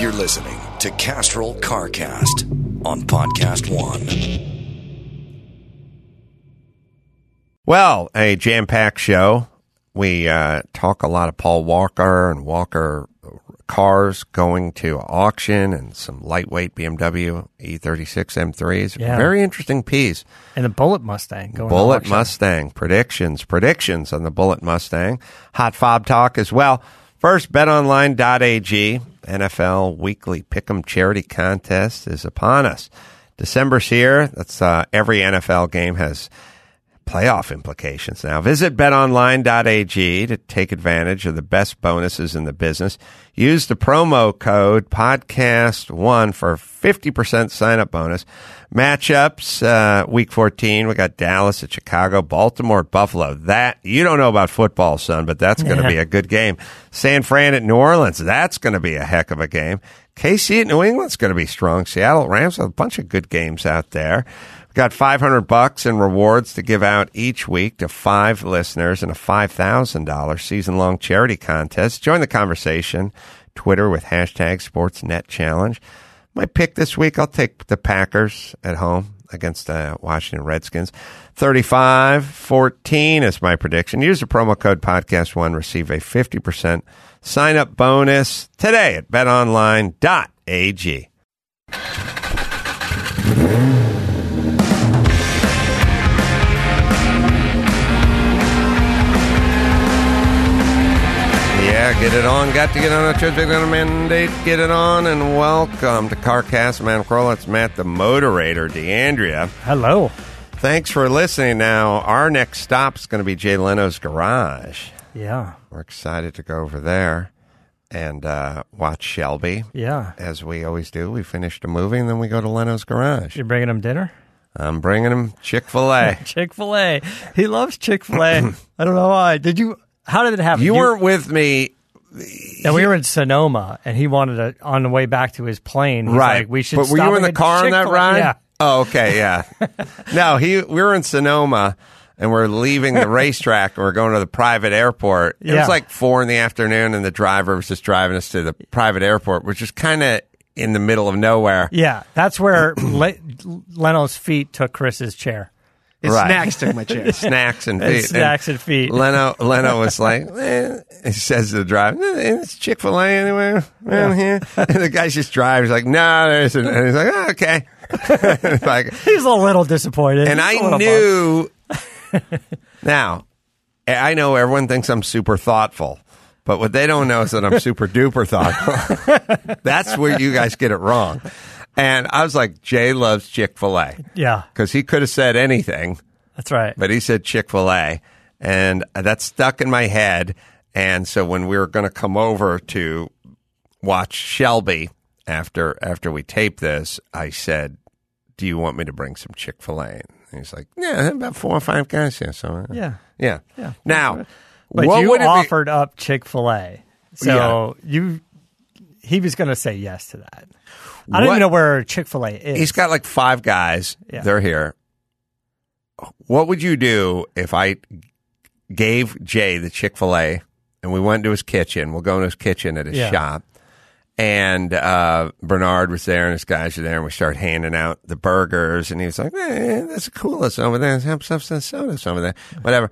You're listening to Castrol CarCast on Podcast One. Well, a jam-packed show. We talk a lot of Paul Walker and Walker cars going to auction and some lightweight BMW E36 M3s. Yeah. Very interesting piece. And the Bullitt Mustang going Bullitt to auction. Mustang. Predictions on the Bullitt Mustang. Hot fob talk as well. First, betonline.ag. NFL Weekly Pick'em Charity Contest is upon us. December's here. That's every NFL game has playoff implications now. Visit betonline.ag to take advantage of the best bonuses in the business. Use the promo code PODCAST1 for 50% sign-up bonus. Matchups, week 14, we got Dallas at Chicago, Baltimore at Buffalo. That, you don't know about football, son, but that's going to be a good game. San Fran at New Orleans, that's going to be a heck of a game. KC at New England's going to be strong. Seattle Rams, a bunch of good games out there. Got $500 in rewards to give out each week to five listeners in a $5,000 season-long charity contest. Join the conversation. Twitter with hashtag SportsNetChallenge. My pick this week, I'll take the Packers at home against the Washington Redskins. 35-14 is my prediction. Use the promo code PODCAST1. Receive a 50% sign-up bonus today at betonline.ag. Get it on. Got to get on. A church big on a mandate. Get it on. And welcome to CarCast. Man, it's Matt, the moderator, DeAndrea. Hello. Thanks for listening. Now, our next stop is going to be Jay Leno's Garage. Yeah. We're excited to go over there and watch Shelby. Yeah. As we always do. We finish the movie and then we go to Leno's Garage. You're bringing him dinner? I'm bringing him Chick-fil-A. Chick-fil-A. He loves Chick-fil-A. I don't know why. How did it happen? You weren't with me. And we were in Sonoma, and he wanted to, on the way back to his plane, he's right? Like, we should. But were you in the car on that ride? Yeah. Oh, okay, yeah. We were in Sonoma, and we're leaving the racetrack, and we're going to the private airport. It was like 4 p.m, and the driver was just driving us to the private airport, which is kind of in the middle of nowhere. Yeah, that's where Leno's feet took Chris's chair. His snacks took my chair. Snacks and feet. Leno was like, he says to the driver, "It's Chick-fil-A anywhere around here?" And the guy just drives. He's like, "No, there isn't." And he's like, "Oh, okay." Like, he's a little disappointed. And I knew. Now, I know everyone thinks I'm super thoughtful, but what they don't know is that I'm super duper thoughtful. That's where you guys get it wrong. And I was like, Jay loves Chick-fil-A. Yeah. Because he could have said anything. That's right. But he said Chick-fil-A. And that stuck in my head. And so when we were going to come over to watch Shelby after we taped this, I said, "Do you want me to bring some Chick-fil-A?" And he's like, "Yeah, about 4 or 5 guys here." So, yeah. Now, but you offered up Chick-fil-A. So he was going to say yes to that. I don't even know where Chick-fil-A is. He's got like 5 guys. Yeah. They're here. What would you do if I gave Jay the Chick-fil-A and we went to his kitchen? We'll go into his kitchen at his shop. And Bernard was there and his guys were there and we started handing out the burgers. And he was like, "That's cool. That's over there. Have some sodas over there." Whatever.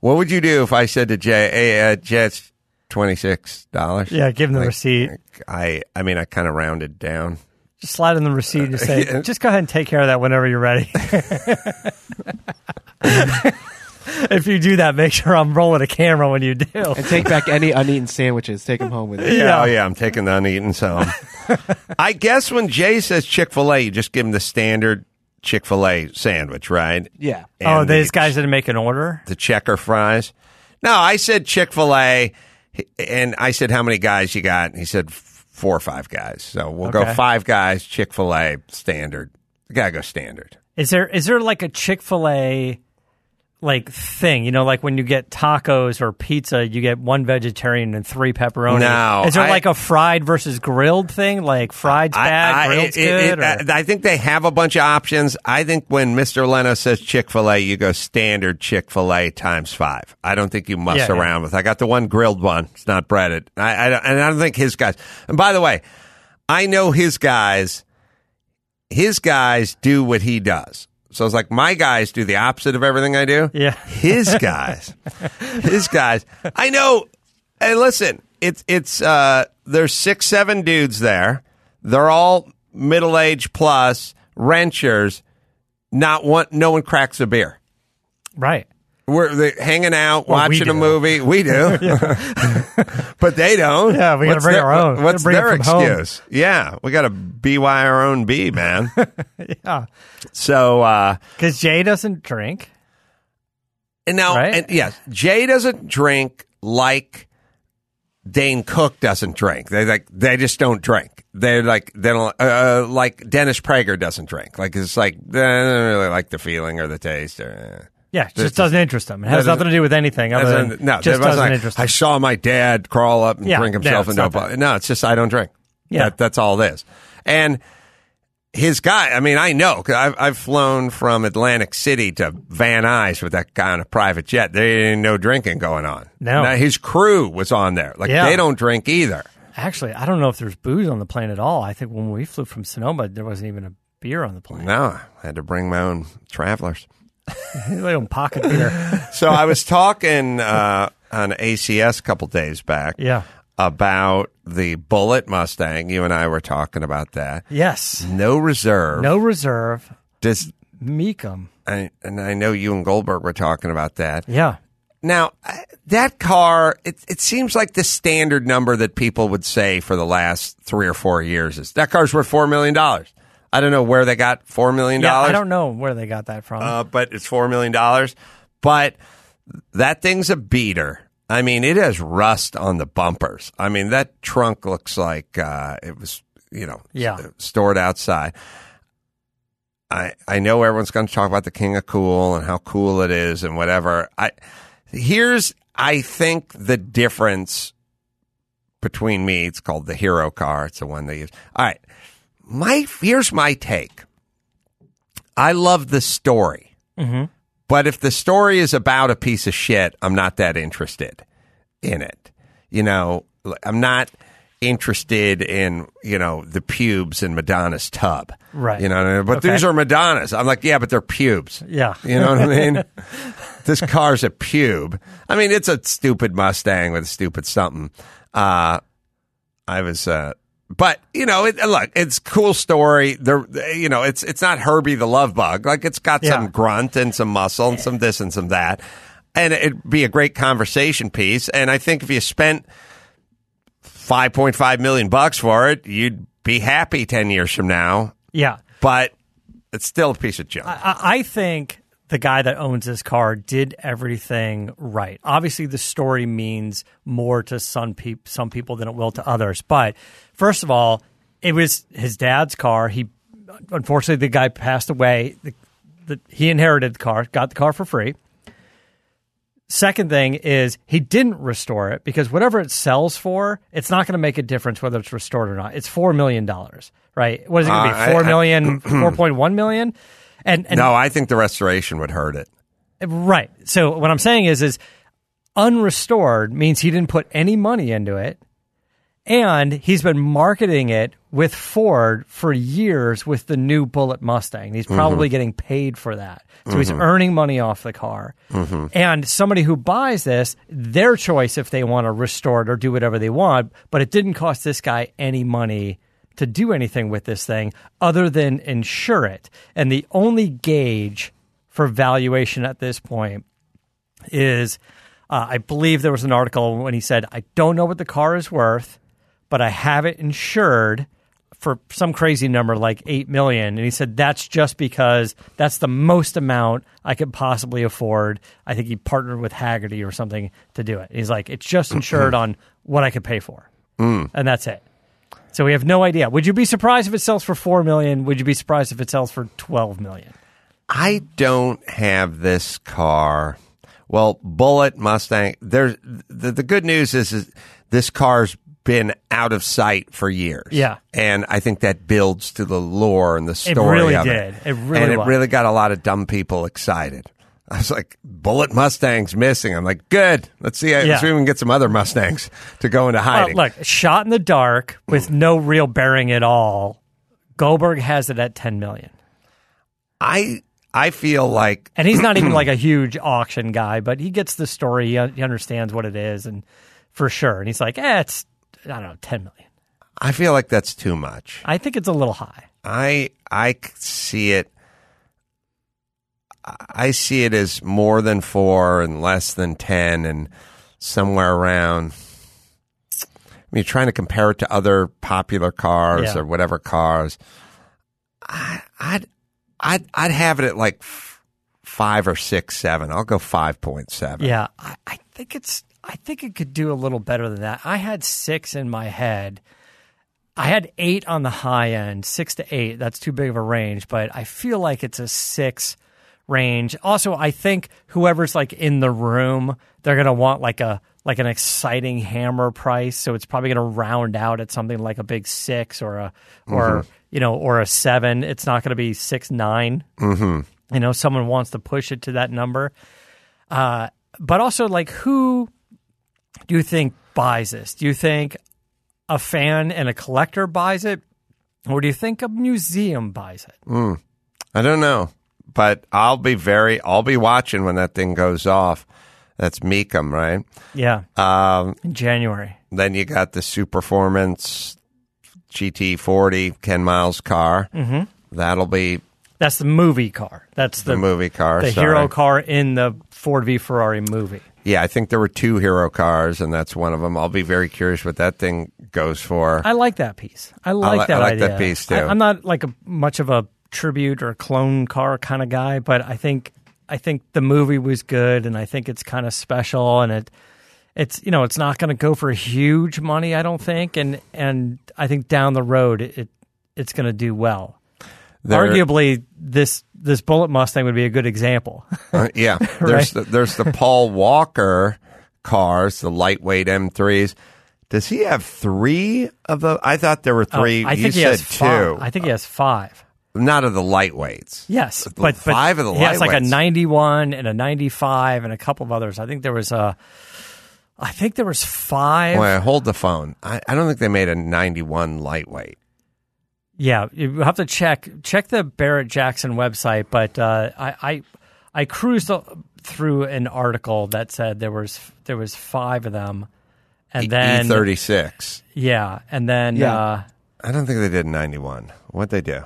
What would you do if I said to Jay, "Hey, Jay, it's $26. Yeah, give him the receipt. I mean, I kind of rounded down. Just slide in the receipt and say, "Just go ahead and take care of that whenever you're ready." If you do that, make sure I'm rolling a camera when you do. And take back any uneaten sandwiches. Take them home with you. Yeah. Oh, yeah, I'm taking the uneaten. So I guess when Jay says Chick-fil-A, you just give him the standard Chick-fil-A sandwich, right? Yeah. And these guys didn't make an order? The checker fries. No, I said Chick-fil-A. And I said, "How many guys you got?" And he said, 4 or 5 guys. So we'll go 5 guys, Chick-fil-A, standard. You gotta go standard. Is there like a Chick-fil-A like thing? You know, like when you get tacos or pizza, you get 1 vegetarian and 3 pepperoni. No. Is there like a fried versus grilled thing? Like fried's bad, grilled's good? I think they have a bunch of options. I think when Mr. Leno says Chick-fil-A, you go standard Chick-fil-A ×5. I don't think you mess around with it. I got the one grilled one. It's not breaded. I don't think his guys. And by the way, I know his guys. His guys do what he does. So it's like my guys do the opposite of everything I do. Yeah. His guys. I know. Hey, listen, it's there's 6-7 dudes there. They're all middle-aged plus ranchers. No one cracks a beer. Right. We're hanging out, watching a movie. We do. But they don't. Yeah, we got to bring our own. What's their excuse? Home. Yeah, we got to BY our own B, man. Yeah. So. Because Jay doesn't drink. And now, right? And yes, Jay doesn't drink like Dane Cook doesn't drink. They just don't drink. They don't like Dennis Prager doesn't drink. Like it's like they don't really like the feeling or the taste or. Yeah, it just doesn't interest him. It has nothing to do with anything other than just doesn't interest him. I saw my dad crawl up and drink himself into a bottle. No, it's just I don't drink. Yeah. That's all it is. And his guy, I mean, I know, because I've flown from Atlantic City to Van Nuys with that guy on a private jet. There ain't no drinking going on. No. Now, his crew was on there. Like, they don't drink either. Actually, I don't know if there's booze on the plane at all. I think when we flew from Sonoma, there wasn't even a beer on the plane. No, I had to bring my own travelers. My own pocket beer. So I was talking on ACS a couple days back about the Bullitt Mustang. You and I were talking about that. Yes. No reserve. Just Mecum. I know you and Goldberg were talking about that. Yeah. Now, that car, it seems like the standard number that people would say for the last 3 or 4 years is that car's worth $4 million. I don't know where they got $4 million. Yeah, I don't know where they got that from. But it's $4 million. But that thing's a beater. I mean, it has rust on the bumpers. I mean, that trunk looks like it was, stored outside. I know everyone's going to talk about the King of Cool and how cool it is and whatever. I think, the difference between me. It's called the Hero car. It's the one they use. All right. Here's my take. I love the story. Mm-hmm. But if the story is about a piece of shit, I'm not that interested in it. I'm not interested in, the pubes in Madonna's tub. Right. But these are Madonna's. I'm like, yeah, but they're pubes. Yeah. You know what I mean? This car's a pube. I mean, it's a stupid Mustang with a stupid something. But, look, it's a cool story. It's not Herbie the Love Bug. Like, it's got some grunt and some muscle and some this and some that. And it'd be a great conversation piece. And I think if you spent $5.5 million for it, you'd be happy 10 years from now. Yeah. But it's still a piece of junk. I think the guy that owns this car did everything right. Obviously, the story means more to some people than it will to others. But first of all, it was his dad's car. Unfortunately, the guy passed away. He inherited the car, got the car for free. Second thing is he didn't restore it because whatever it sells for, it's not going to make a difference whether it's restored or not. It's $4 million, right? What is it going to be, $4 million, $4.1 million? And no, I think the restoration would hurt it. Right. So what I'm saying is unrestored means he didn't put any money into it, and he's been marketing it with Ford for years with the new Bullitt Mustang. He's probably getting paid for that. So he's earning money off the car. Mm-hmm. And somebody who buys this, their choice if they want to restore it or do whatever they want, but it didn't cost this guy any money to do anything with this thing other than insure it. And the only gauge for valuation at this point is, I believe there was an article when he said, I don't know what the car is worth, but I have it insured for some crazy number like $8 million. And he said, that's just because that's the most amount I could possibly afford. I think he partnered with Hagerty or something to do it. And he's like, it's just insured on what I could pay for. Mm. And that's it. So we have no idea. Would you be surprised if it sells for $4 million? Would you be surprised if it sells for $12 million? I don't have this car. Well, Bullitt Mustang. The good news is this car's been out of sight for years. Yeah. And I think that builds to the lore and the story of it. It really did. It really got a lot of dumb people excited. I was like, Bullitt Mustang's missing. I'm like, good. Let's see. Let's see if we can get some other Mustangs to go into hiding. Look, shot in the dark with no real bearing at all. Goldberg has it at $10 million. I feel like, and he's not even like a huge auction guy, but he gets the story. He understands what it is, and for sure. And he's like, it's $10 million. I feel like that's too much. I think it's a little high. I see it. I see it as more than 4 and less than 10 and somewhere around. I mean, you're trying to compare it to other popular cars or whatever cars. I'd have it at like 5 or 6, 7. I'll go 5.7. Yeah, I think it could do a little better than that. I had 6 in my head. I had 8 on the high end, 6 to 8. That's too big of a range, but I feel like it's a 6 range. Also, I think whoever's like in the room, they're gonna want like an exciting hammer price, so it's probably gonna round out at something like a big 6 or a 7. It's not gonna be 6, 9. Mm-hmm. You know, someone wants to push it to that number. But also, like, who do you think buys this? Do you think a fan and a collector buys it, or do you think a museum buys it? I don't know, but I'll be watching when that thing goes off. That's Mecum, right? Yeah. In January. Then you got the Superformance GT40 Ken Miles car. Mm-hmm. That's the movie car. That's the movie car. The hero car in the Ford v Ferrari movie. Yeah, I think there were 2 hero cars, and that's one of them. I'll be very curious what that thing goes for. I like that piece. I like idea. That piece, too. I'm not like much of a tribute or clone car kind of guy, but I think the movie was good, and I think it's kind of special, and it's not going to go for huge money, I don't think, and I think down the road it's going to do well. Arguably, this Bullitt Mustang would be a good example. Yeah. There's right? There's the Paul Walker cars, the lightweight M3s. Does he have 3 of those? I thought there were 3. I think he said 5. 2. I think he has 5. Not of the lightweights. Yes. But 5 of the lightweights. He has like a 91 and a 95 and a couple of others. I think there was 5. Wait, hold the phone. I don't think they made a 91 lightweight. Yeah, you have to check the Barrett-Jackson website, but I cruised through an article that said there was 5 of them, and then E36. Yeah, and then I don't think they did 91. What'd they do?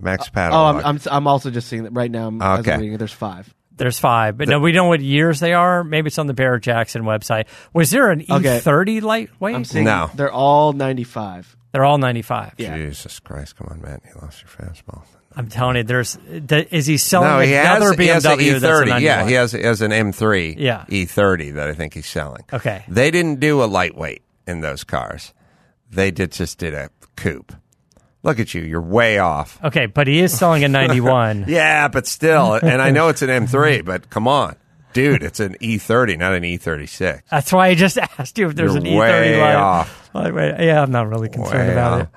Max Patel. I'm also just seeing that right now. As I'm reading it, there's 5. There's 5, but no, we don't know what years they are. Maybe it's on the Barrett-Jackson website. Was there an E30 lightweight? I'm seeing no. They're all 95. They're all 95. Yeah. Jesus Christ! Come on, Matt. You lost your fastball. I'm telling you, is he selling another BMW? That's an E30. Yeah, he has an M3 E30 that I think he's selling. Okay. They didn't do a lightweight in those cars. They did a coupe. Look at you. You're way off. Okay, but he is selling a 91. Yeah, but still, and I know it's an M3, but come on. Dude, it's an E30, not an E36. That's why I just asked you if there's an E30 way off. Yeah, I'm not really concerned about it.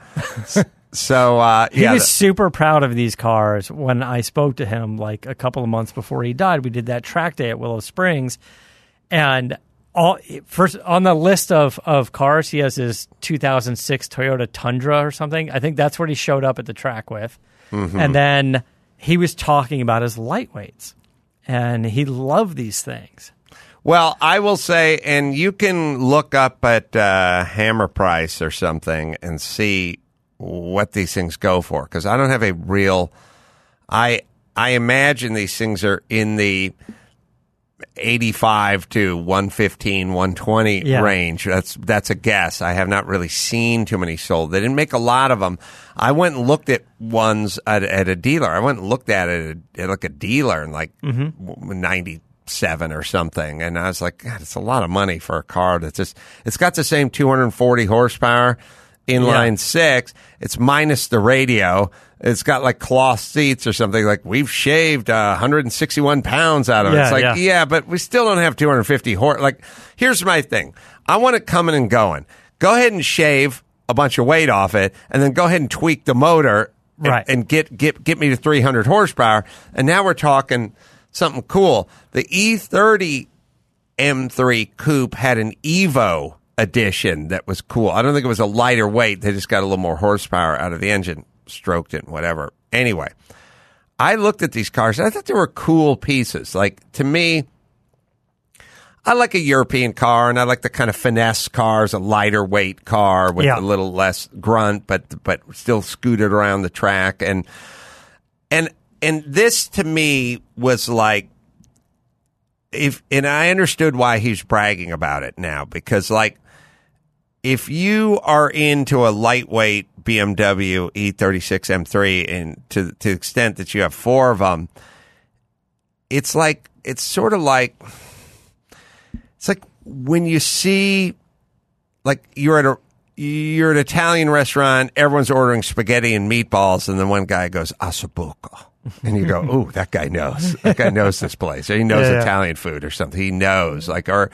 So, he was super proud of these cars. When I spoke to him like a couple of months before he died, we did that track day at Willow Springs, and first on the list of cars, he has his 2006 Toyota Tundra or something. I think that's what he showed up at the track with, and then he was talking about his lightweights. And he loved these things. Well, I will say, and you can look up at Hammer Price or something and see what these things go for. Because I don't have a real... I imagine these things are in the 85 to 115, 120 range. That's a guess. I have not really seen too many sold. They didn't make a lot of them. I went and looked at ones at a dealer. I went and looked at it at like a dealer in like 97 or something, and I was like, God, it's a lot of money for a car that's just. It's got the same 240 horsepower inline 6. It's minus the radio. It's got like cloth seats or something. Like, we've shaved 161 pounds out of it. It's like, but we still don't have 250 horse. Like, here's my thing. I want it coming and going. Go ahead and shave a bunch of weight off it, and then go ahead and tweak the motor, and get me to 300 horsepower. And now we're talking something cool. The E30 M3 Coupe had an Evo edition that was cool. I don't think it was a lighter weight. They just got a little more horsepower out of the engine, stroked it, whatever. Anyway, I looked at these cars, and I thought they were cool pieces. Like, to me, I like a European car, and I like the kind of finesse cars, a lighter weight car with a little less grunt, but still scooted around the track. And this, to me, was like, and I understood why he's bragging about it now, because, like, if you are into a lightweight BMW E36 M3, and to the extent that you have four of them, it's like when you see, like, you're at an Italian restaurant, everyone's ordering spaghetti and meatballs, and then one guy goes, "Asabuco." And you go, "Ooh, that guy knows. That guy knows this place. Or he knows Italian food or something. He knows." Like, or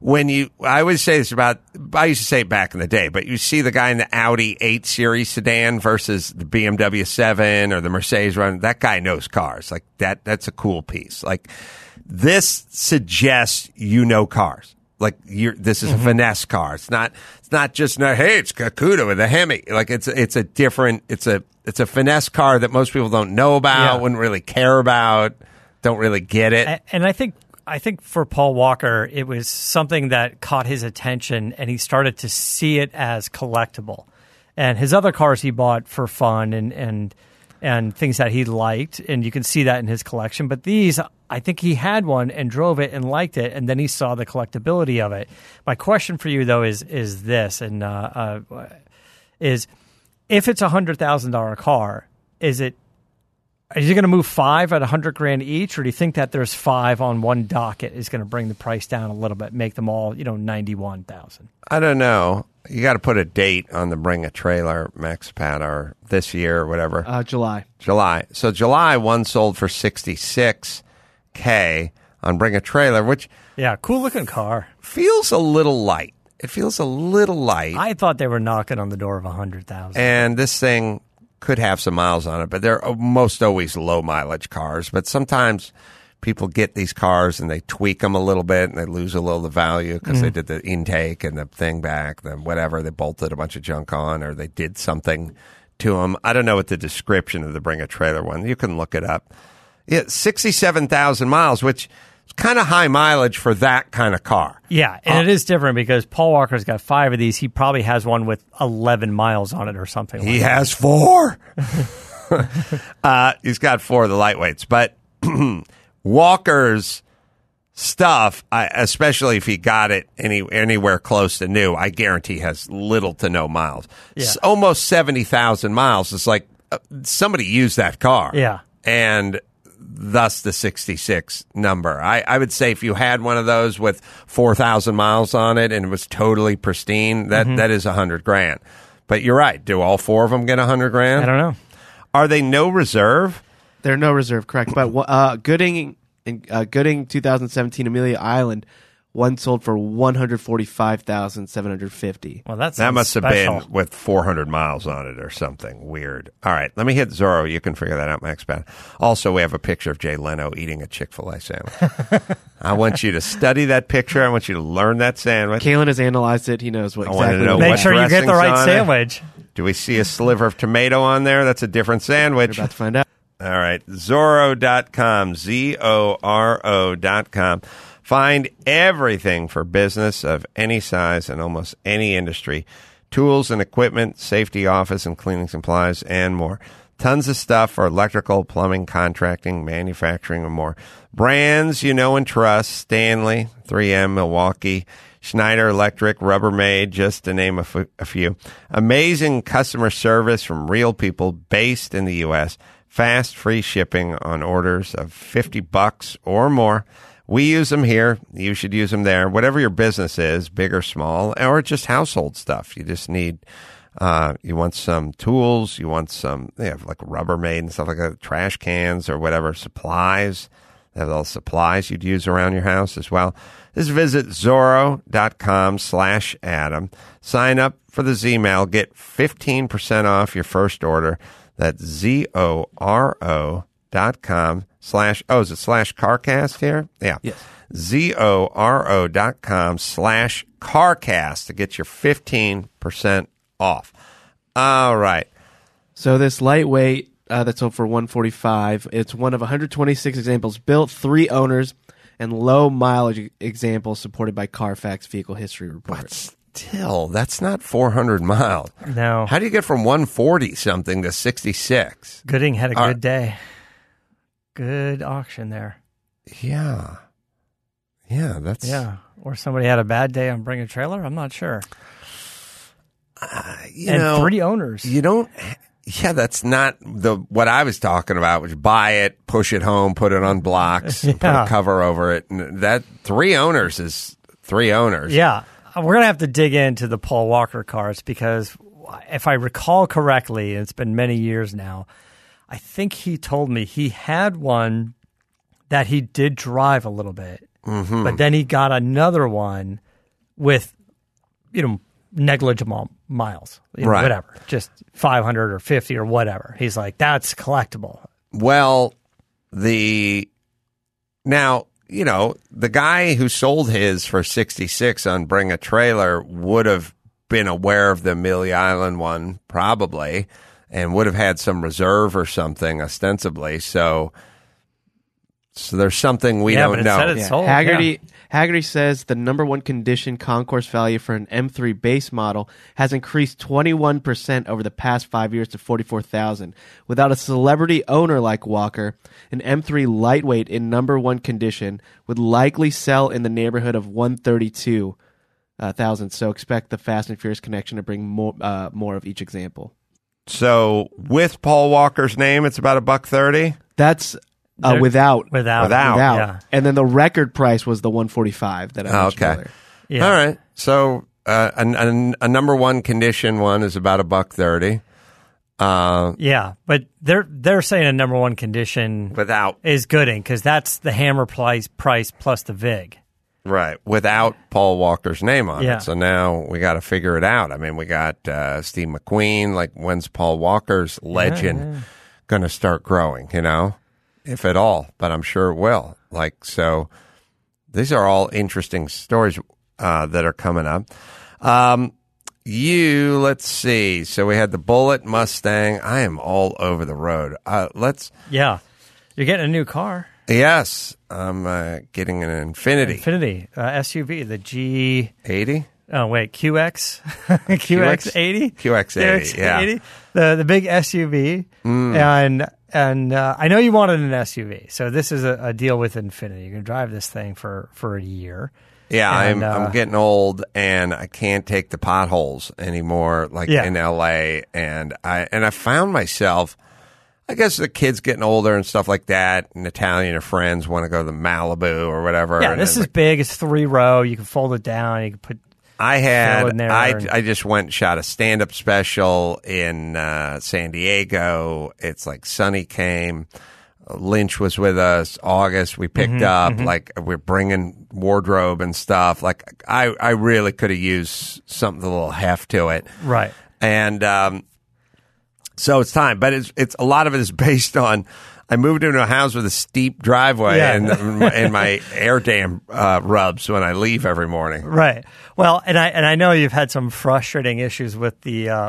when you, I always say this about, I used to say it back in the day, but you see the guy in the Audi 8 Series sedan versus the BMW 7 or the Mercedes run. That guy knows cars. Like, that's a cool piece. Like, this suggests you know cars. Like, this is a finesse car. It's not just, hey, it's Kakuta with a Hemi. Like, it's a finesse car that most people don't know about, wouldn't really care about, don't really get it. And I think for Paul Walker, it was something that caught his attention, and he started to see it as collectible. And his other cars he bought for fun and things that he liked, and you can see that in his collection. But these, I think he had one and drove it and liked it, and then he saw the collectability of it. My question for you, though, is this, and is if it's a $100,000 car, is it going to move five at $100,000 each, or do you think that there's five on one docket is going to bring the price down a little bit, make them all, $91,000? I don't know. You got to put a date on the Bring a Trailer, Max Pat, or this year or whatever. July. So July, one sold for $66,000 on Bring a Trailer, which, cool looking car. Feels a little light. It feels a little light. I thought they were knocking on the door of 100,000. And this thing could have some miles on it, but they're most always low mileage cars. But sometimes people get these cars and they tweak them a little bit and they lose a little of the value because they did the intake and the thing back, the whatever, they bolted a bunch of junk on, or they did something to them. I don't know what the description of the Bring a Trailer one. You can look it up. Yeah, 67,000 miles, which is kind of high mileage for that kind of car. Yeah, and it is different because Paul Walker's got five of these. He probably has one with 11 miles on it or something. He has four. He's got four of the lightweights. But Walker's stuff, especially if he got it anywhere close to new, I guarantee has little to no miles. Yeah. Almost 70,000 miles. It's like somebody used that car. Yeah. And thus the 66 number. I would say if you had one of those with 4,000 miles on it and it was totally pristine, that is $100,000. But you're right. Do all four of them get $100,000? I don't know. Are they no reserve? They're no reserve, correct. But Gooding 2017 Amelia Island, one sold for $145,750. Well, that must have been with 400 miles on it or something weird. All right, let me hit Zorro. You can figure that out, Max Pat. Also, we have a picture of Jay Leno eating a Chick-fil-A sandwich. I want you to study that picture. I want you to learn that sandwich. Kalen has analyzed it. He knows what exactly. Make sure you get the right sandwich. Do we see a sliver of tomato on there? That's a different sandwich. We're about to find out. All right, Zorro.com, Zorro.com. Find everything for business of any size and almost any industry. Tools and equipment, safety, office, and cleaning supplies, and more. Tons of stuff for electrical, plumbing, contracting, manufacturing, and more. Brands you know and trust, Stanley, 3M, Milwaukee, Schneider Electric, Rubbermaid, just to name a few. Amazing customer service from real people based in the U.S., fast, free shipping on orders of $50 or more. We use them here. You should use them there. Whatever your business is, big or small, or just household stuff. You just need, you want some tools. You want some, they have like Rubbermaid and stuff like that, trash cans or whatever, supplies. They have all supplies you'd use around your house as well. Just visit Zorro.com/Adam. Sign up for the Z-Mail. Get 15% off your first order. That's Zorro.com /CarCast here? Yeah. Yes. zoro.com/CarCast to get your 15% off. All right. So this lightweight that's sold for $145. It's one of 126 examples built, 3 owners, and low mileage examples supported by Carfax Vehicle History Report. But still, that's not 400 miles. No. How do you get from 140 something to 66? Gooding had a good day. Good auction there. Yeah. Yeah, that's... Yeah, or somebody had a bad day on Bring a Trailer. I'm not sure. You know, 3 owners. You don't... Yeah, that's not what I was talking about, which buy it, push it home, put it on blocks, and put a cover over it. And that 3 owners is 3 owners. Yeah. We're going to have to dig into the Paul Walker cars because if I recall correctly, it's been many years now, I think he told me he had one that he did drive a little bit, but then he got another one with, negligible miles, right. Whatever, just 500 or 50 or whatever. He's like, that's collectible. Well, the guy who sold his for 66 on Bring a Trailer would have been aware of the Millie Island one probably and would have had some reserve or something ostensibly. So there's something we don't know. Said it's sold. Hagerty says the number one condition concourse value for an M3 base model has increased 21% over the past 5 years to $44,000. Without a celebrity owner like Walker, an M3 lightweight in number one condition would likely sell in the neighborhood of $132,000. So expect the Fast and Furious connection to bring more of each example. So with Paul Walker's name, it's about $130. That's without. Yeah. And then the record price was the $145 that I mentioned earlier. Yeah. All right. So a number one condition one is about $130. Yeah, but they're saying a number one condition without is Gooding because that's the hammer price plus the VIG. Right, without Paul Walker's name on it. So now we got to figure it out. I mean, we got Steve McQueen. Like, when's Paul Walker's legend going to start growing? If at all, but I'm sure it will. So these are all interesting stories that are coming up. Let's see. So we had the Bullitt Mustang. I am all over the road. Yeah. You're getting a new car. Yes. I'm getting an Infiniti. SUV, the G80. Oh, wait, QX? QX80? QX80, yeah. The big SUV. Mm. And I know you wanted an SUV, so this is a deal with Infiniti. You're going to drive this thing for a year. Yeah, and, I'm getting old, and I can't take the potholes anymore, in L.A. And I found myself, I guess the kids getting older and stuff like that, and Italian or friends want to go to Malibu or whatever. Yeah, this is big. It's 3-row. You can fold it down. You can put... I just went and shot a stand-up special in San Diego. It's like Sonny came. Lynch was with us. August, we picked up. Mm-hmm. We're bringing wardrobe and stuff. I really could have used something with a little heft to it. Right. And so it's time. But it's a lot of it is based on... I moved into a house with a steep driveway and my air dam rubs when I leave every morning. Right. Well, and I know you've had some frustrating issues with the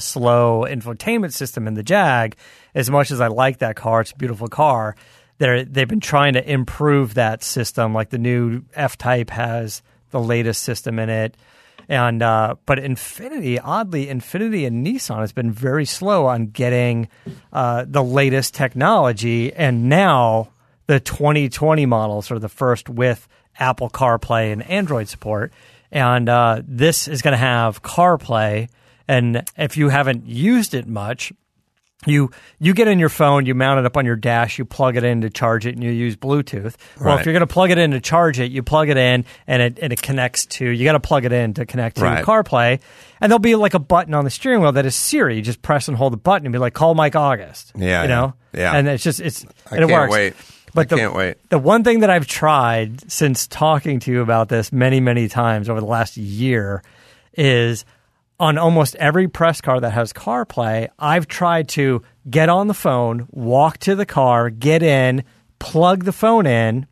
slow infotainment system in the Jag. As much as I like that car, it's a beautiful car. They've been trying to improve that system. Like the new F-Type has the latest system in it. And but Infiniti and Nissan has been very slow on getting the latest technology, and now the 2020 models are the first with Apple CarPlay and Android support. And this is going to have CarPlay, and if you haven't used it much, you get in your phone, you mount it up on your dash, you plug it in to charge it, and you use Bluetooth. Well, if you're going to plug it in to charge it, you plug it in, and it connects to. You got to plug it in to connect to CarPlay, and there'll be like a button on the steering wheel that is Siri. You just press and hold the button and be like, "Call Mike August." Yeah, yeah. And it's just it works. Wait. But can't wait. The one thing that I've tried since talking to you about this many, many times over the last year is. On almost every press car that has CarPlay, I've tried to get on the phone, walk to the car, get in, plug the phone in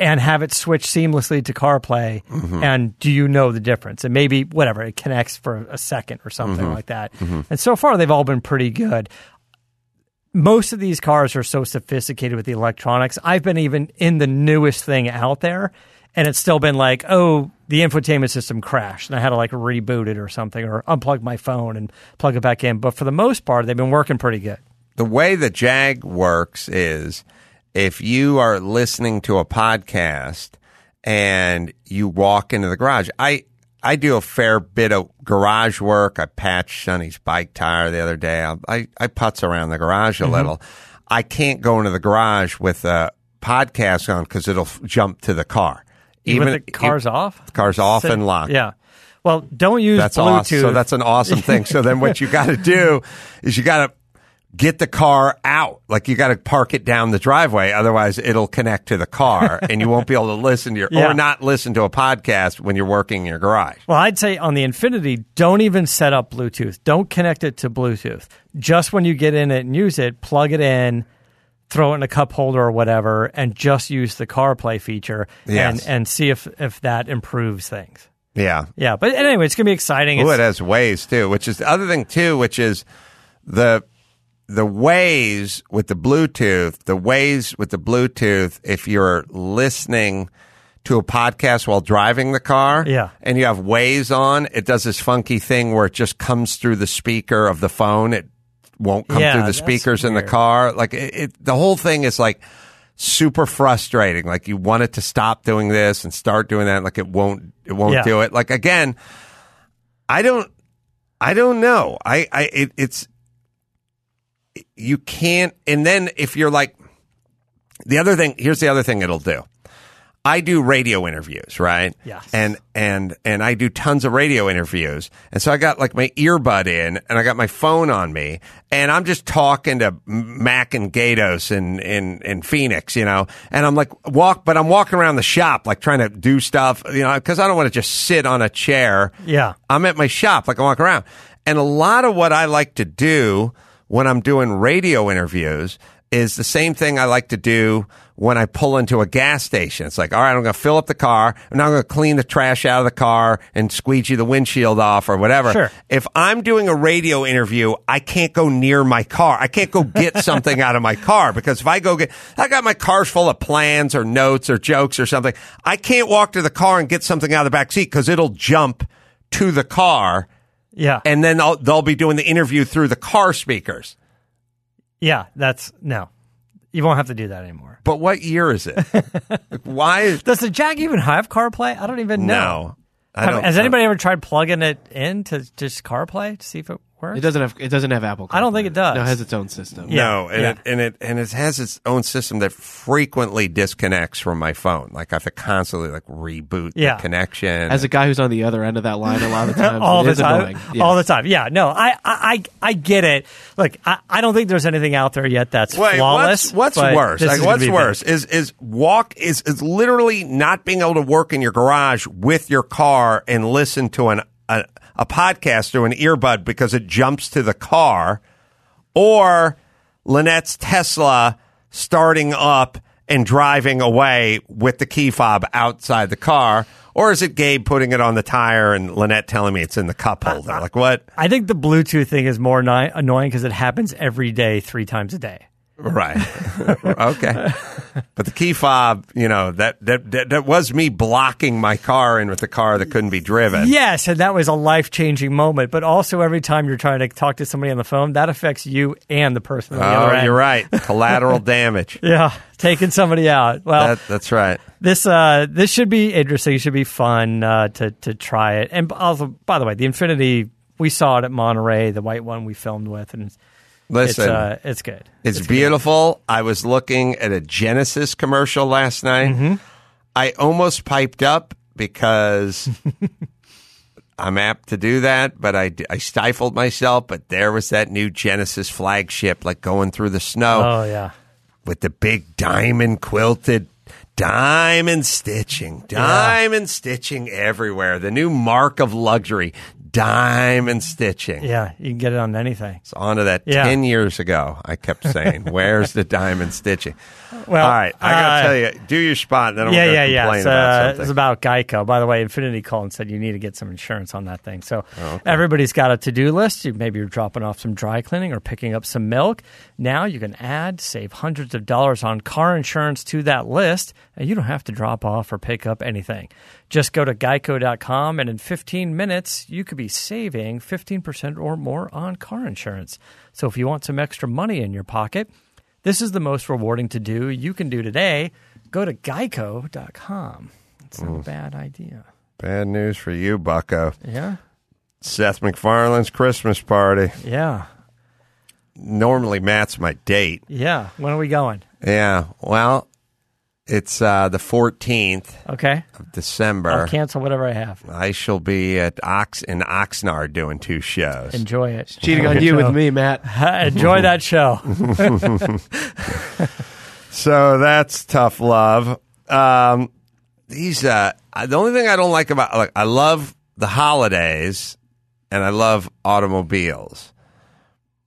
and have it switch seamlessly to CarPlay, mm-hmm. and do you know the difference? And maybe, whatever, it connects for a second or something mm-hmm. like that. Mm-hmm. And so far, they've all been pretty good. Most of these cars are so sophisticated with the electronics. I've been even in the newest thing out there, and it's still been like, oh, the infotainment system crashed, and I had to like reboot it or something, or unplug my phone and plug it back in. But for the most part, they've been working pretty good. The way the Jag works is, if you are listening to a podcast and you walk into the garage, I do a fair bit of garage work. I patched Sonny's bike tire the other day. I putz around the garage a mm-hmm. little. I can't go into the garage with a podcast on because it'll jump to the car. Even if the car's off? The car's off and locked. Yeah. Well, don't use Bluetooth. Awesome. So that's an awesome thing. So then what you got to do is you got to get the car out. Like, you got to park it down the driveway. Otherwise, it'll connect to the car, and you won't be able to listen to your or not listen to a podcast when you're working in your garage. Well, I'd say on the Infiniti, don't even set up Bluetooth. Don't connect it to Bluetooth. Just when you get in it and use it, plug it in, throw it in a cup holder or whatever, and just use the CarPlay feature and see if that improves things. Yeah. Yeah. But anyway, it's going to be exciting. Oh, it has Waze, too, which is the other thing, too, which is the Waze with the Bluetooth, if you're listening to a podcast while driving the car and you have Waze on, it does this funky thing where it just comes through the speaker of the phone. It won't come through the speakers in the car. Like, the whole thing is like super frustrating. Like, you want it to stop doing this and start doing that. Like, it won't do it. Like, again, I don't know. It's you can't. And then if you're like, here's the other thing it'll do. I do radio interviews, right? Yes. And I do tons of radio interviews. And so I got like my earbud in and I got my phone on me and I'm just talking to Mac and Gatos in Phoenix, you know, and I'm like, but I'm walking around the shop, like trying to do stuff, you know, cause I don't want to just sit on a chair. Yeah. I'm at my shop, like I walk around. And a lot of what I like to do when I'm doing radio interviews is the same thing I like to do when I pull into a gas station. It's like, all right, I'm going to fill up the car, and I'm going to clean the trash out of the car and squeegee the windshield off or whatever. Sure. If I'm doing a radio interview, I can't go near my car. I can't go get something out of my car, because if I go I got my cars full of plans or notes or jokes or something. I can't walk to the car and get something out of the back seat because it'll jump to the car. Yeah. And then they'll be doing the interview through the car speakers. Yeah, no. You won't have to do that anymore. But what year is it? Does the Jag even have CarPlay? I don't even know. Has anybody ever tried plugging it in to just CarPlay to see if it works? It doesn't have Apple CarPlay. I don't think it does. No, it has its own system. Yeah. No, it has its own system that frequently disconnects from my phone. Like, I have to constantly like reboot the connection. As a guy who's on the other end of that line a lot of times, all the time. Yeah, no, I get it. Look, I don't think there's anything out there yet that's flawless. What's worse? Like, what's worse is literally not being able to work in your garage with your car and listen to a podcast or an earbud because it jumps to the car, or Lynette's Tesla starting up and driving away with the key fob outside the car, or is it Gabe putting it on the tire and Lynette telling me it's in the cup holder? Like, what? I think the Bluetooth thing is more annoying because it happens every day, 3 times a day. Right. Okay. But the key fob, you know, that was me blocking my car in with the car that couldn't be driven. Yes, and that was a life-changing moment. But also, every time you're trying to talk to somebody on the phone, that affects you and the person on the other end. Oh, you're right. Collateral damage. Yeah, taking somebody out. Well, that's right. This should be interesting. It should be fun to try it. And also, by the way, the Infiniti, we saw it at Monterey, the white one we filmed with, and listen, it's good. It's beautiful. Good. I was looking at a Genesis commercial last night. Mm-hmm. I almost piped up because I'm apt to do that, but I stifled myself. But there was that new Genesis flagship, like going through the snow. Oh, yeah. With the big diamond quilted, diamond stitching everywhere. The new mark of luxury, dime and stitching. Yeah, you can get it on anything. So onto that 10 years ago, I kept saying, where's the dime and stitching? Well, all right, I got to tell you, do your spot, and then I'm going to complain about something. It's about Geico. By the way, Infinity called and said you need to get some insurance on that thing. So everybody's got a to-do list. Maybe you're dropping off some dry cleaning or picking up some milk. Now you can add, save hundreds of dollars on car insurance to that list, and you don't have to drop off or pick up anything. Just go to geico.com, and in 15 minutes, you could be saving 15% or more on car insurance. So if you want some extra money in your pocket, this is the most rewarding to-do you can do today. Go to geico.com. It's not a bad idea. Bad news for you, bucko. Yeah? Seth MacFarlane's Christmas party. Yeah. Normally, Matt's my date. Yeah. When are we going? Yeah. Well, it's the 14th of December. I'll cancel whatever I have. I shall be at Oxnard doing two shows. Enjoy it. Cheating on you with me, Matt. Enjoy that show. So that's tough love. The only thing I don't like about, I love the holidays and I love automobiles,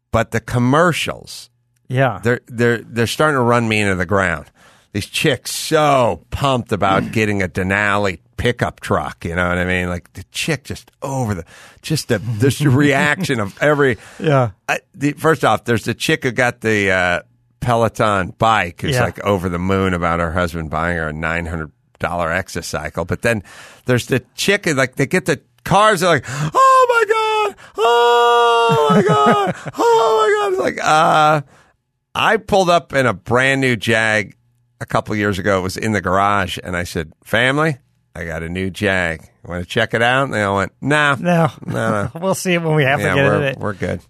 but the commercials, they're starting to run me into the ground. These chicks so pumped about getting a Denali pickup truck, you know what I mean? Like the chick just over the, just the reaction of every. Yeah. First off, there's the chick who got the Peloton bike who's like over the moon about her husband buying her a $900 exercycle. But then there's the chick who, like, they get the cars, they're like, oh my God. It's like, I pulled up in a brand new Jag. A couple of years ago, it was in the garage, and I said, family, I got a new Jag. You want to check it out? And they all went, No. We'll see it when we have to get in it. We're good.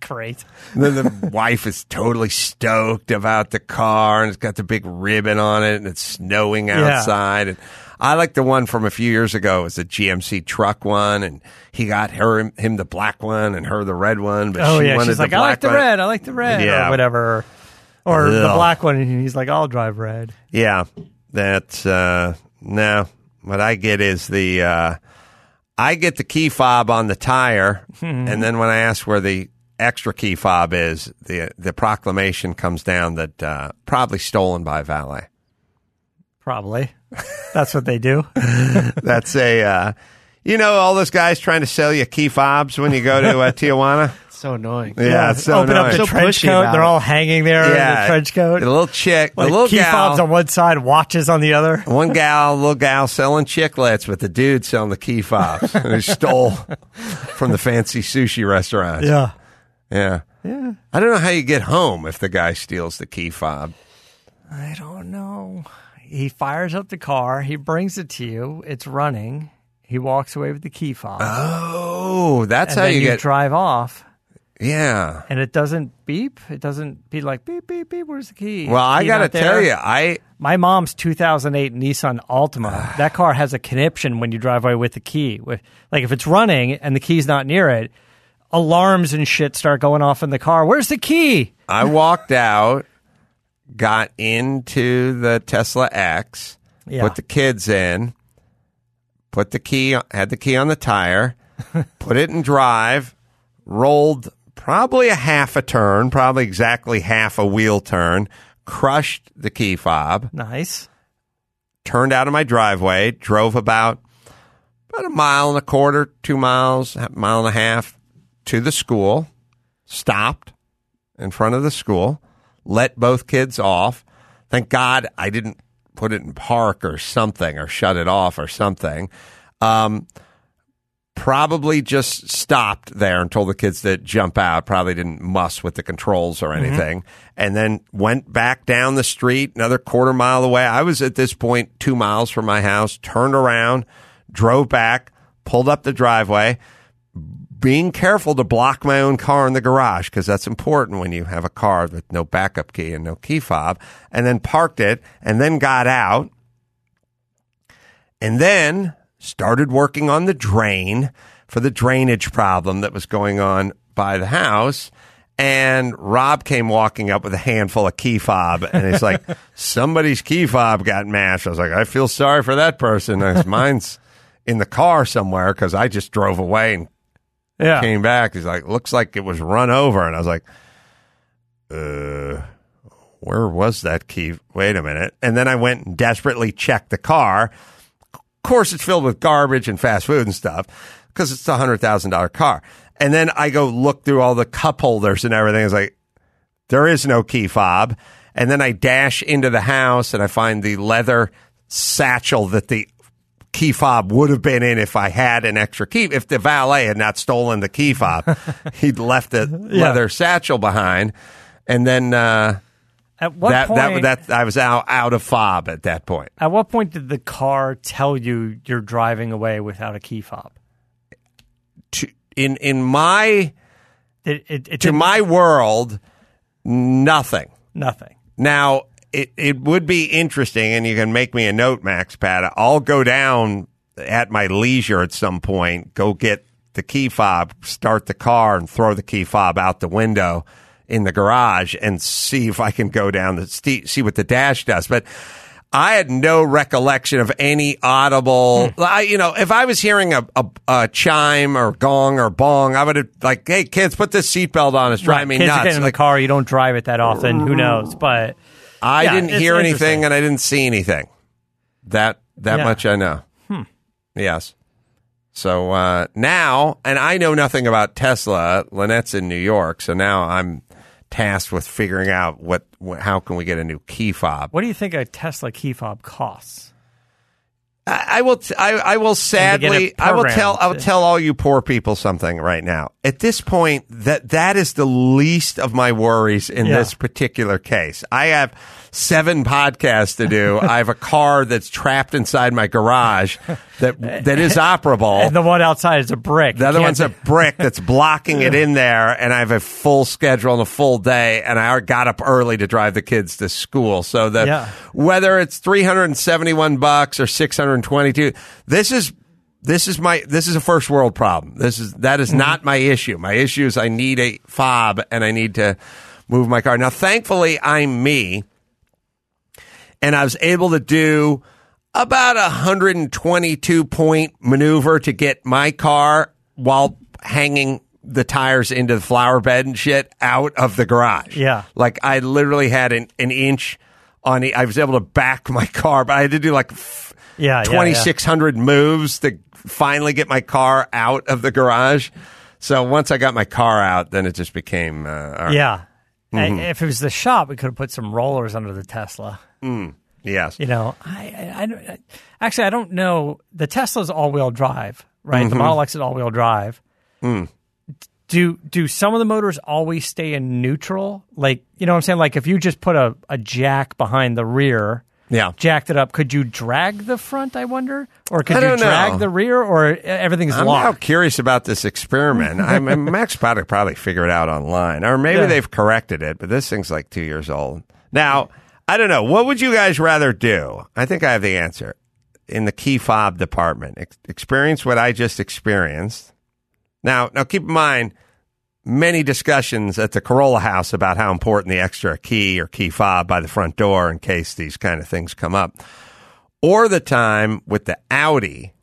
Great. And then the wife is totally stoked about the car, and it's got the big ribbon on it, and it's snowing outside. And I like the one from a few years ago. It was the GMC truck one, and he got him the black one and her the red one. But she wanted she's the like, black one. I like the red, or whatever. Or the black one, and he's like, I'll drive red. Yeah, that's, no. What I get is I get the key fob on the tire, and then when I ask where the extra key fob is, the proclamation comes down that probably stolen by valet. Probably. That's what they do. That's a, you know, all those guys trying to sell you key fobs when you go to Tijuana? So annoying. Yeah, it's so annoying. Open up the trench coat. They're all hanging there in the trench coat. The little chick, the little gal. Key fobs on one side, watches on the other. One gal, little gal selling chiclets, but the dude selling the key fobs. They stole from the fancy sushi restaurants. Yeah. I don't know how you get home if the guy steals the key fob. I don't know. He fires up the car. He brings it to you. It's running. He walks away with the key fob. Oh, that's how you drive off. Yeah. And it doesn't beep. It doesn't be like, beep, beep, beep, where's the key? Well, I got to tell you, my mom's 2008 Nissan Altima, that car has a conniption when you drive away with the key. Like if it's running and the key's not near it, alarms and shit start going off in the car. Where's the key? I walked out, got into the Tesla X, put the kids in, had the key on the tire, put it in drive, rolled probably a half a turn, probably exactly half a wheel turn, crushed the key fob. Nice. Turned out of my driveway, drove about a mile and a quarter, 2 miles, mile and a half to the school, stopped in front of the school, let both kids off. Thank God I didn't put it in park or something or shut it off or something. Probably just stopped there and told the kids to jump out. Probably didn't muss with the controls or anything. And then went back down the street another quarter mile away. I was at this point 2 miles from my house, turned around, drove back, pulled up the driveway, being careful to block my own car in the garage because that's important when you have a car with no backup key and no key fob, and then parked it and then got out and then started working on the drain for the drainage problem that was going on by the house. And Rob came walking up with a handful of key fob. And he's like, somebody's key fob got mashed. I was like, I feel sorry for that person. Mine's in the car somewhere because I just drove away and came back. He's like, looks like it was run over. And I was like, where was that key? Wait a minute. And then I went and desperately checked the car. Of course, it's filled with garbage and fast food and stuff because it's a $100,000 car. And then I go look through all the cup holders and everything. It's like, there is no key fob. And then I dash into the house and I find the leather satchel that the key fob would have been in if I had an extra key. If the valet had not stolen the key fob, he'd left the leather satchel behind. And then at what point, that I was out of fob at that point. At what point did the car tell you you're driving away without a key fob? In my world, nothing. Now it would be interesting, and you can make me a note, Max Pat. I'll go down at my leisure at some point, go get the key fob, start the car, and throw the key fob out the window in the garage, and see if I can go down see what the dash does. But I had no recollection of any audible, if I was hearing a chime or gong or bong, I would have like, hey, kids, put this seatbelt on. It's driving me nuts. Kids in the car, you don't drive it that often. Who knows? But I didn't hear anything and I didn't see anything. That much I know. Yes. So now, and I know nothing about Tesla. Lynette's in New York, so now I'm tasked with figuring out how can we get a new key fob. What do you think a Tesla key fob costs? I will tell all you poor people something right now. At this point, that is the least of my worries in this particular case. I have 7 podcasts to do. I have a car that's trapped inside my garage that is operable. And the one outside is a brick. The other one's a brick that's blocking it in there. And I have a full schedule and a full day. And I got up early to drive the kids to school. So that whether it's $371 or $622, this is a first world problem. That is not my issue. My issue is I need a fob and I need to move my car. Now, thankfully, I'm me, and I was able to do about a 122-point maneuver to get my car while hanging the tires into the flower bed and shit out of the garage. Yeah, like I literally had an inch on it. I was able to back my car, but I had to do like 2,600 moves to finally get my car out of the garage. So once I got my car out, then it just became... And if it was the shop, we could have put some rollers under the Tesla. Yes. I don't know. The Tesla's all-wheel drive, right? Mm-hmm. The Model X is all-wheel drive. Do some of the motors always stay in neutral? Like, you know what I'm saying? Like if you just put a jack behind the rear... Yeah, jacked it up. Could you drag the front, I wonder? Or could you drag the rear? Or everything's locked? I'm now curious about this experiment. I mean, Max Patel probably figured it out online. Or maybe they've corrected it, but this thing's like 2 years old. Now, I don't know. What would you guys rather do? I think I have the answer. In the key fob department, experience what I just experienced. Now, keep in mind, many discussions at the Corolla house about how important the extra key or key fob by the front door in case these kind of things come up. Or the time with the Audi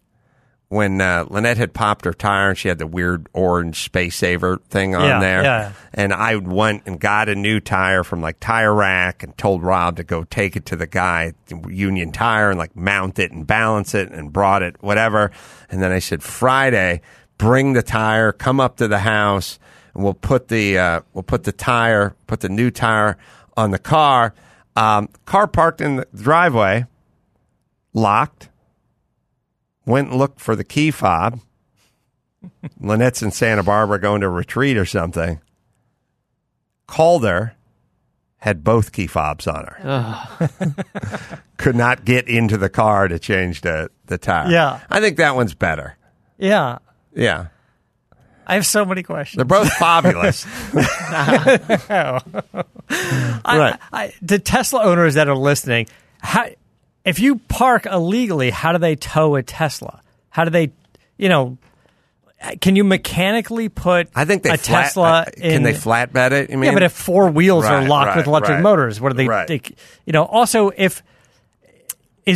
when Lynette had popped her tire and she had the weird orange space saver thing on there. Yeah. And I went and got a new tire from like Tire Rack and told Rob to go take it to the guy at Union Tire and like mount it and balance it and brought it, whatever. And then I said, Friday, bring the tire, come up to the house, and we'll put the new tire on the car. Car parked in the driveway, locked. Went and looked for the key fob. Lynette's in Santa Barbara going to a retreat or something. Called her, had both key fobs on her. Could not get into the car to change the tire. Yeah, I think that one's better. Yeah. Yeah. I have so many questions. They're both fabulous. The Tesla owners that are listening, if you park illegally, how do they tow a Tesla? How do they, can you mechanically put Tesla in? Can they flatbed it? You mean? Yeah, but if four wheels are locked with electric motors, what do they? They also, is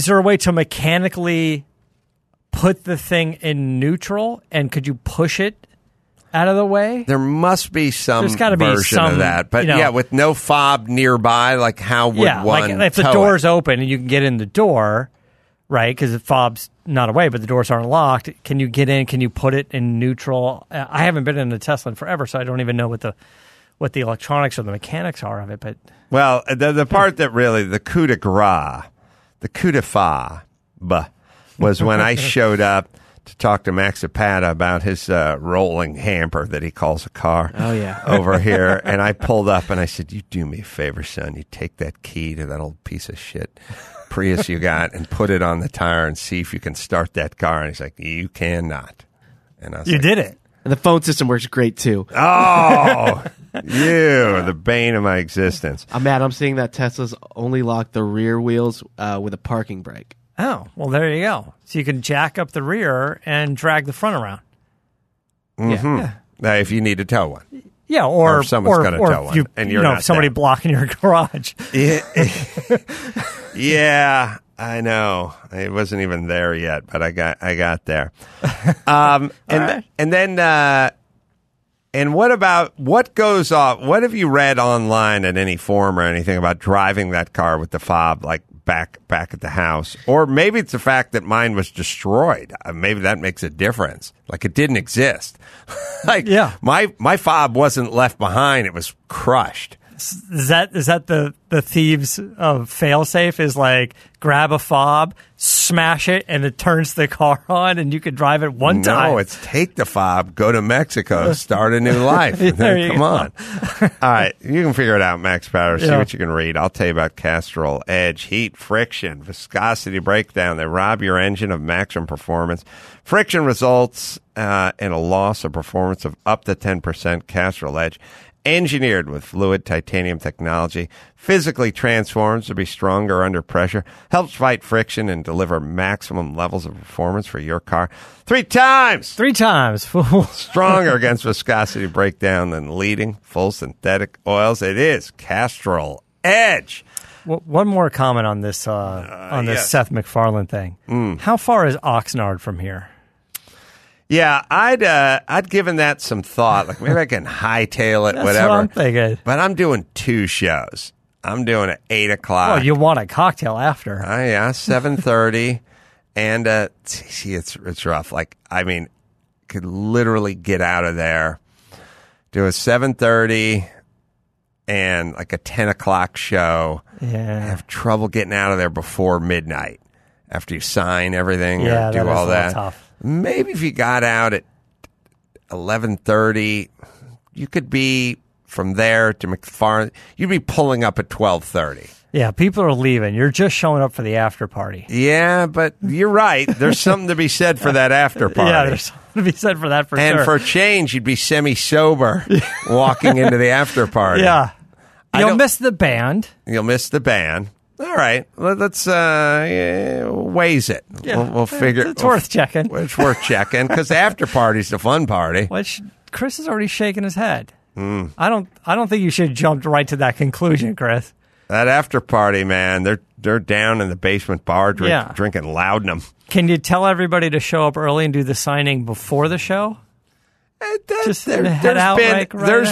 there a way to mechanically put the thing in neutral, and could you push it out of the way? There must be some version of that. But, yeah, with no fob nearby, like how would one like if the door's open and you can get in the door, right, because the fob's not away, but the doors aren't locked, can you get in? Can you put it in neutral? I haven't been in a Tesla in forever, so I don't even know what the electronics or the mechanics are of it. But well, the part that really, the coup de grace, the coup de fa, was when I showed up to talk to Max Zapata about his rolling hamper that he calls a car over here. And I pulled up and I said, you do me a favor, son. You take that key to that old piece of shit Prius you got and put it on the tire and see if you can start that car. And he's like, you cannot. And I was did it. And the phone system works great, too. Oh, you are the bane of my existence. I'm mad. I'm seeing that Tesla's only lock the rear wheels with a parking brake. Oh, well, there you go. So you can jack up the rear and drag the front around. Mm-hmm. Yeah. Now, if you need to tow one. Yeah, or if someone's going to tow one. And you're not somebody blocking your garage. Yeah, I know. It wasn't even there yet, but I got there. And what about what goes off? What have you read online in any form or anything about driving that car with the fob, like back at the house? Or maybe it's the fact that mine was destroyed. Maybe that makes a difference. Like it didn't exist. My fob wasn't left behind. It was crushed. Is that the thieves of failsafe is like grab a fob, smash it, and it turns the car on, and you can drive it one time. No, it's take the fob, go to Mexico, start a new life. And then come on. All right. You can figure it out, Max Powder. See what you can read. I'll tell you about Castrol Edge, heat, friction, viscosity breakdown. They rob your engine of maximum performance. Friction results in a loss of performance of up to 10%. Castrol Edge. Engineered with fluid titanium technology, physically transforms to be stronger under pressure, helps fight friction and deliver maximum levels of performance for your car. Three times, fool. Stronger against viscosity breakdown than leading full synthetic oils. It is Castrol Edge. Well, one more comment on this yes. Seth MacFarlane thing. How far is Oxnard from here? Yeah, I'd given that some thought. Like maybe I can hightail it, whatever. That's what I'm thinking. But I'm doing two shows. I'm doing an 8:00. Well, you want a cocktail after? Oh yeah, 7:30, and see, it's rough. Like I mean, could literally get out of there, do a 7:30, and like a 10:00 show. Yeah, I have trouble getting out of there before midnight. After you sign everything, or do all that. Tough. Maybe if you got out at 11:30, you could be from there to McFarlane. You'd be pulling up at 12:30. Yeah, people are leaving. You're just showing up for the after party. Yeah, but you're right. There's something to be said for that after party. Yeah, there's something to be said for that for sure. And for change, you'd be semi-sober walking into the after party. Yeah. You'll miss the band. You'll miss the band. All right, let's Waze it. Yeah, we'll figure. It's worth checking. It's worth checking because the after party's the fun party. Which Chris is already shaking his head. I don't think you should have jumped right to that conclusion, Chris. That after party, man, they're down in the basement bar drinking laudanum. Can you tell everybody to show up early and do the signing before the show? There's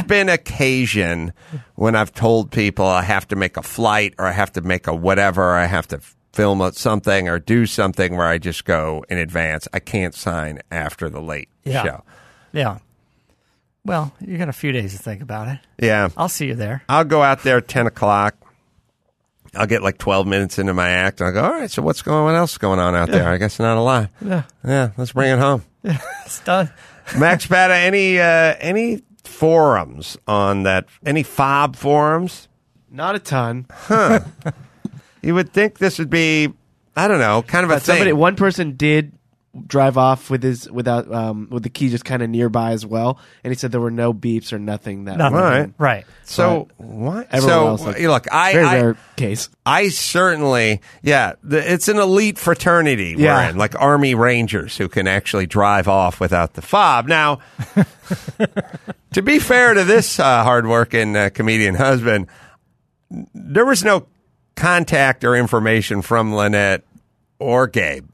been occasion when I've told people I have to make a flight or I have to make a whatever, or I have to film something or do something where I just go in advance. I can't sign after the late show. Yeah. Well, you got a few days to think about it. Yeah. I'll see you there. I'll go out there at 10 o'clock. I'll get like 12 minutes into my act. And I'll go, all right, so what else is going on out there? I guess not a lot. Yeah, let's bring it home. It's done. Max Pata, any forums on that? Any fob forums? Not a ton. Huh. You would think this would be, I don't know, kind of a thing. One person did drive off with the key just kind of nearby as well, and he said there were no beeps or nothing that. Right. So what? Everyone else, look, very rare case. I certainly, it's an elite fraternity we're in, like Army Rangers who can actually drive off without the fob. Now, to be fair to this hardworking comedian husband, there was no contact or information from Lynette or Gabe.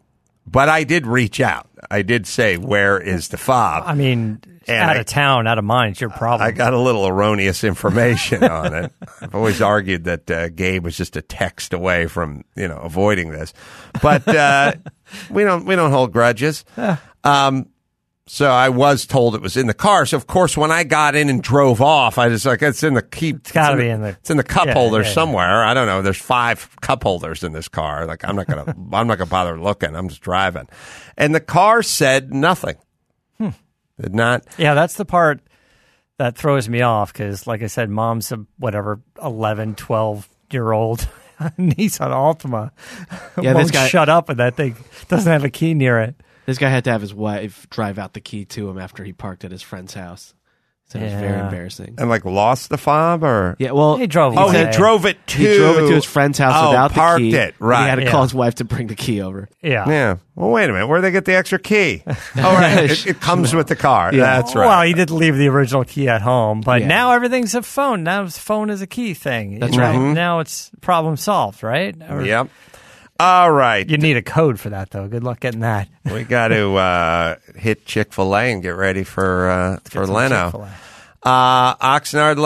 But I did reach out. I did say, where is the fob? I mean, and out of town, out of mind, it's your problem. I got a little erroneous information on it. I've always argued that Gabe was just a text away from, you know, avoiding this. But we don't hold grudges. So I was told it was in the car. So, of course, when I got in and drove off, I just like, it's in the keep. It's got to be in the. It's in the cup holder somewhere. I don't know. There's 5 cup holders in this car. Like, I'm not gonna bother looking. I'm just driving, and the car said nothing. Did not. Yeah, that's the part that throws me off because, like I said, Mom's a whatever 11, 12-year-old Nissan Altima won't shut up, and that thing doesn't have a key near it. This guy had to have his wife drive out the key to him after he parked at his friend's house. So it was very embarrassing. And like lost the fob or? Yeah, well. He drove it. He drove it to his friend's house without the key. Parked it, right. He had to call his wife to bring the key over. Yeah. Yeah. Well, wait a minute. Where'd they get the extra key? Oh, right. It comes with the car. Yeah. That's right. Well, he did leave the original key at home, but now everything's a phone. Now his phone is a key thing. That's right. Mm-hmm. Now it's problem solved, right? Yep. All right. You need a code for that, though. Good luck getting that. We got to hit Chick-fil-A and get ready for Leno. Oxnard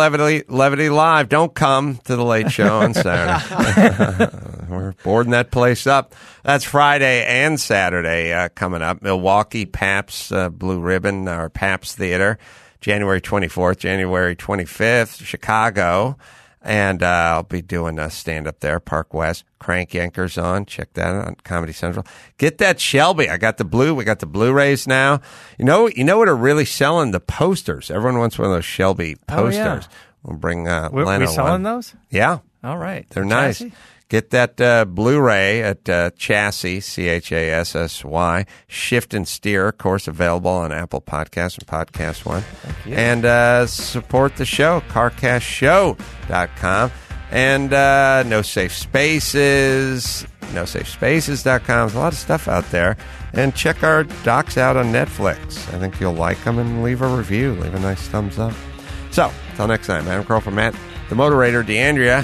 Levity Live. Don't come to the late show on Saturday. We're boarding that place up. That's Friday and Saturday coming up. Milwaukee, Pabst Blue Ribbon, or Pabst Theater, January 24th, January 25th, Chicago. And I'll be doing a stand-up there, Park West. Crank Yankers on. Check that out on Comedy Central. Get that Shelby. I got the blue. We got the Blu-rays now. You know what are really selling? The posters. Everyone wants one of those Shelby posters. Oh, yeah. We'll bring Leno one. Are we selling those? Yeah. All right. They're nice. Chassis? Get that Blu-ray at Chassis, Chassy. Shift and Steer, of course, available on Apple Podcasts and Podcast One. And support the show, carcastshow.com. And No Safe Spaces, nosafespaces.com. There's a lot of stuff out there. And check our docs out on Netflix. I think you'll like them, and leave a review. Leave a nice thumbs up. So, until next time, Adam Kroll from Matt, the moderator, DeAndrea,